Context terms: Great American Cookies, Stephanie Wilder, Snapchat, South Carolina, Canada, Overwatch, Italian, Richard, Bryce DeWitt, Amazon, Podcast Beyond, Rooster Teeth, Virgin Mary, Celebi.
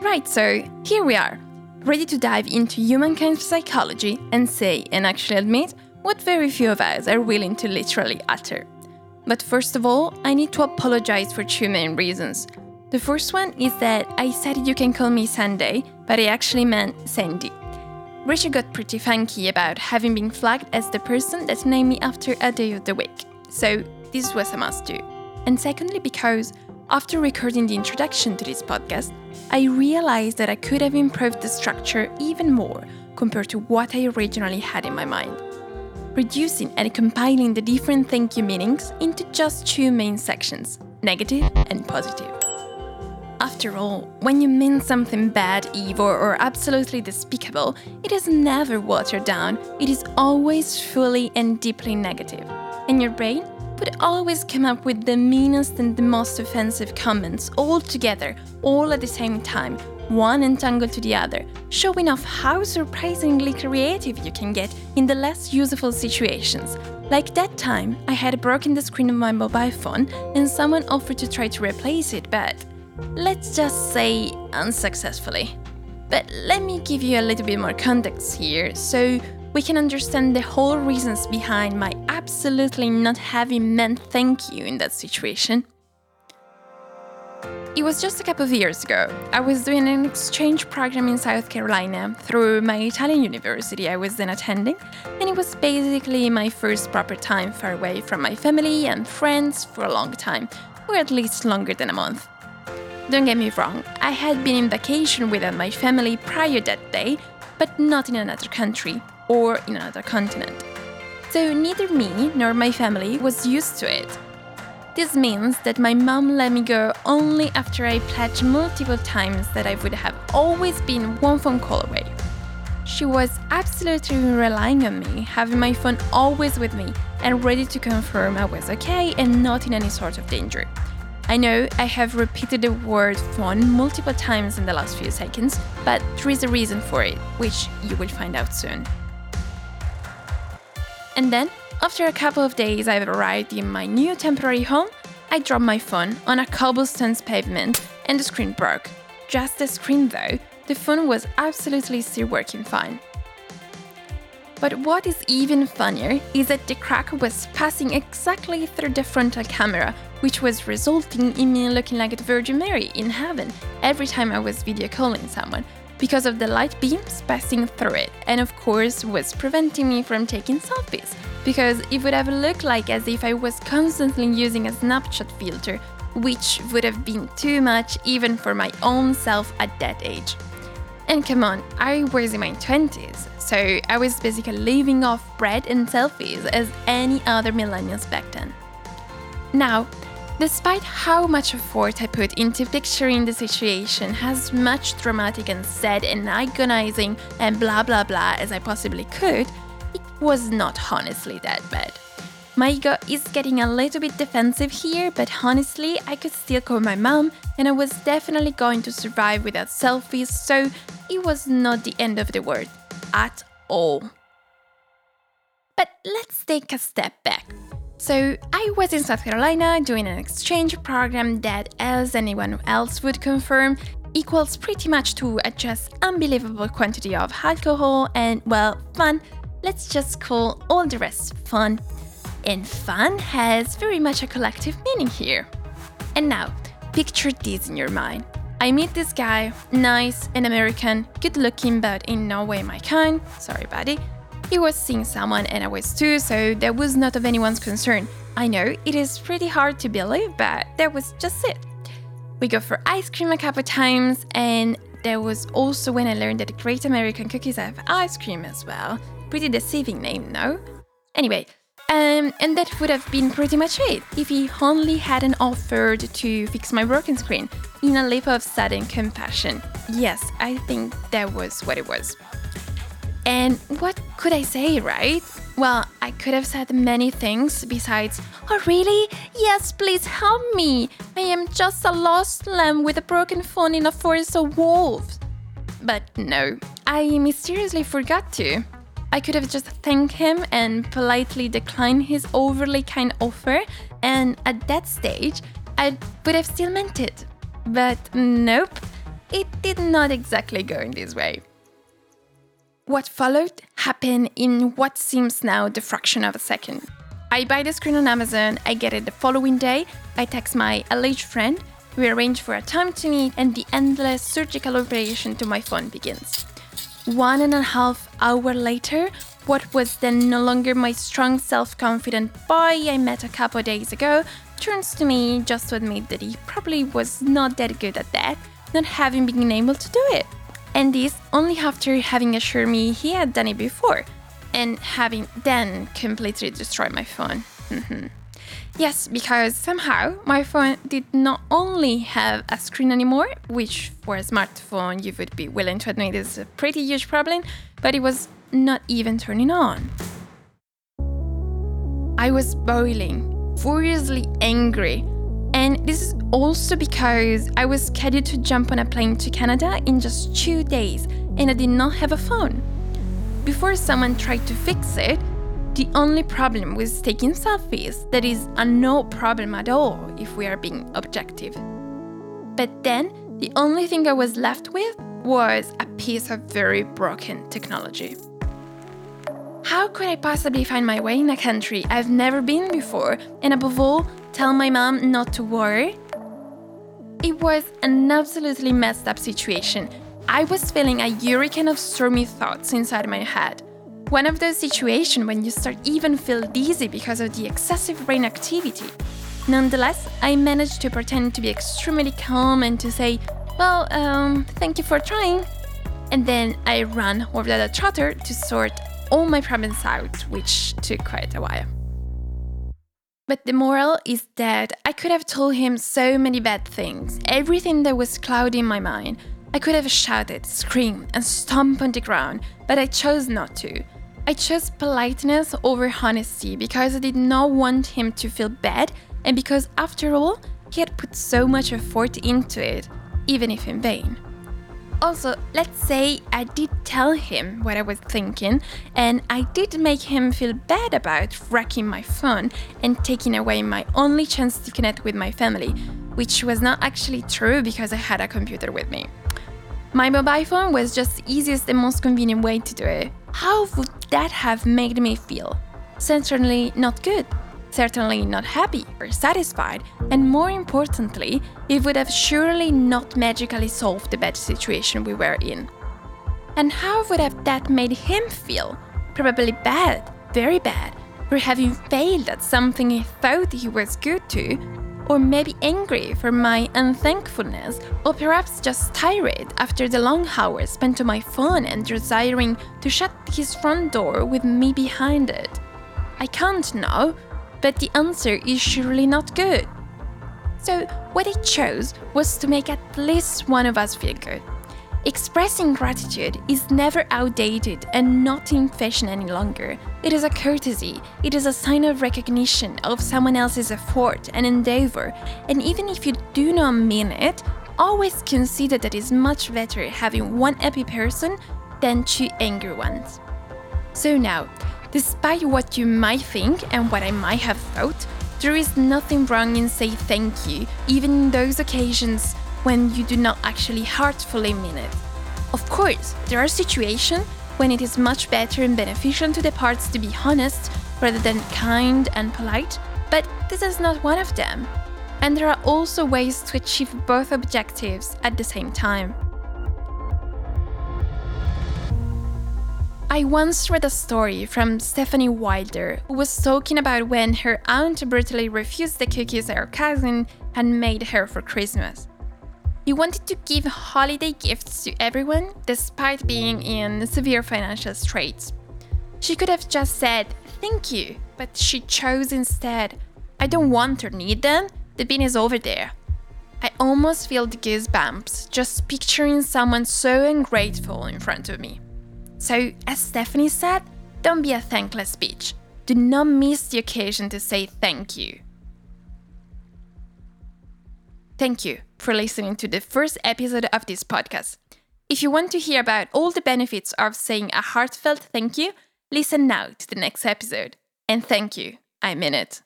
Right, so here we are, ready to dive into humankind's psychology and say and actually admit what very few of us are willing to literally utter. But first of all, I need to apologize for two main reasons. The first one is that I said you can call me Sunday, but I actually meant Sandy. Richard got pretty funky about having been flagged as the person that named me after a day of the week, so this was a must-do. And secondly, because after recording the introduction to this podcast, I realized that I could have improved the structure even more compared to what I originally had in my mind. Reducing and compiling the different thank you meanings into just two main sections, negative and positive. After all, when you mean something bad, evil, or absolutely despicable, it is never watered down, it is always fully and deeply negative. And your brain would always come up with the meanest and the most offensive comments all together, all at the same time, one entangled to the other, showing off how surprisingly creative you can get in the less useful situations. Like that time, I had broken the screen of my mobile phone and someone offered to try to replace it, but let's just say unsuccessfully. But let me give you a little bit more context here, so we can understand the whole reasons behind my absolutely not having meant thank you in that situation. It was just a couple of years ago. I was doing an exchange program in South Carolina through my Italian university I was then attending, and it was basically my first proper time far away from my family and friends for a long time, or at least longer than a month. Don't get me wrong, I had been in vacation without my family prior that day, but not in another country or in another continent. So neither me nor my family was used to it. This means that my mom let me go only after I pledged multiple times that I would have always been one phone call away. She was absolutely relying on me, having my phone always with me and ready to confirm I was okay and not in any sort of danger. I know I have repeated the word phone multiple times in the last few seconds, but there is a reason for it, which you will find out soon. And then, after a couple of days I've arrived in my new temporary home, I dropped my phone on a cobblestone's pavement and the screen broke. Just the screen though, the phone was absolutely still working fine. But what is even funnier is that the crack was passing exactly through the frontal camera, which was resulting in me looking like the Virgin Mary in heaven every time I was video calling someone, because of the light beams passing through it, and of course was preventing me from taking selfies, because it would have looked like as if I was constantly using a Snapchat filter, which would have been too much even for my own self at that age. And come on, I was in my 20s, so I was basically living off bread and selfies as any other millennials back then. Now, despite how much effort I put into picturing the situation as much dramatic and sad and agonizing and blah blah blah as I possibly could, it was not honestly that bad. My ego is getting a little bit defensive here, but honestly, I could still call my mom and I was definitely going to survive without selfies, so it was not the end of the world at all. But let's take a step back. So I was in South Carolina doing an exchange program that, as anyone else would confirm, equals pretty much to a just unbelievable quantity of alcohol and, well, fun. Let's just call all the rest fun. And fun has very much a collective meaning here. And now, picture this in your mind. I meet this guy, nice and American, good looking but in no way my kind, sorry buddy. He was seeing someone and I was too, so that was not of anyone's concern. I know, it is pretty hard to believe, but that was just it. We go for ice cream a couple times, and that was also when I learned that the Great American Cookies have ice cream as well. Pretty deceiving name, no? Anyway, and that would have been pretty much it, if he only hadn't offered to fix my broken screen, in a leap of sudden compassion. Yes, I think that was what it was. And what could I say, right? Well, I could have said many things besides, "Oh really? Yes, please help me. I am just a lost lamb with a broken phone in a forest of wolves." But no, I mysteriously forgot to. I could have just thanked him and politely declined his overly kind offer, and at that stage, I would have still meant it. But nope. it did not exactly go in this way. What followed happened in what seems now the fraction of a second. I buy the screen on Amazon, I get it the following day, I text my alleged friend, we arrange for a time to meet, and the endless surgical operation to my phone begins. 1.5 hours later, what was then no longer my strong self-confident boy I met a couple days ago, turns to me just to admit that he probably was not that good at that, not having been able to do it. And this only after having assured me he had done it before, and having then completely destroyed my phone. Yes, because somehow my phone did not only have a screen anymore, which for a smartphone you would be willing to admit is a pretty huge problem, but it was not even turning on. I was boiling, furiously angry, and this is also because I was scheduled to jump on a plane to Canada in just 2 days and I did not have a phone. Before someone tried to fix it, the only problem was taking selfies. That is a no problem at all if we are being objective. But then the only thing I was left with was a piece of very broken technology. How could I possibly find my way in a country I've never been before and above all tell my mom not to worry? It was an absolutely messed up situation. I was feeling a hurricane of stormy thoughts inside my head. One of those situations when you start even feel dizzy because of the excessive brain activity. Nonetheless, I managed to pretend to be extremely calm and to say, well, thank you for trying. And then I ran over the trotter to sort all my problems out, which took quite a while. But the moral is that I could have told him so many bad things, everything that was clouding my mind. I could have shouted, screamed, and stomped on the ground, but I chose not to. I chose politeness over honesty because I did not want him to feel bad and because, after all, he had put so much effort into it, even if in vain. Also, let's say I did tell him what I was thinking and I did make him feel bad about wrecking my phone and taking away my only chance to connect with my family, which was not actually true because I had a computer with me. My mobile phone was just the easiest and most convenient way to do it. How would that have made me feel? Certainly not good, certainly not happy or satisfied, and more importantly, it would have surely not magically solved the bad situation we were in. And how would have that made him feel? Probably bad, very bad, for having failed at something he thought he was good to, or maybe angry for my unthankfulness, or perhaps just tired after the long hours spent on my phone and desiring to shut his front door with me behind it. I can't know, but the answer is surely not good. So what I chose was to make at least one of us feel good. Expressing gratitude is never outdated and not in fashion any longer. It is a courtesy, it is a sign of recognition of someone else's effort and endeavor, and even if you do not mean it, always consider that it is much better having one happy person than 2 angry ones. So now, despite what you might think and what I might have thought, there is nothing wrong in saying thank you, even in those occasions when you do not actually heartfully mean it. Of course, there are situations when it is much better and beneficial to the parties to be honest rather than kind and polite, but this is not one of them. And there are also ways to achieve both objectives at the same time. I once read a story from Stephanie Wilder, who was talking about when her aunt brutally refused the cookies her cousin had made her for Christmas. He wanted to give holiday gifts to everyone, despite being in severe financial straits. She could have just said, thank you, but she chose instead, I don't want or need them, the bin is over there. I almost feel the goosebumps just picturing someone so ungrateful in front of me. So, as Stephanie said, don't be a thankless bitch. Do not miss the occasion to say thank you. Thank you for listening to the first episode of this podcast. If you want to hear about all the benefits of saying a heartfelt thank you, listen now to the next episode. And thank you, I mean it.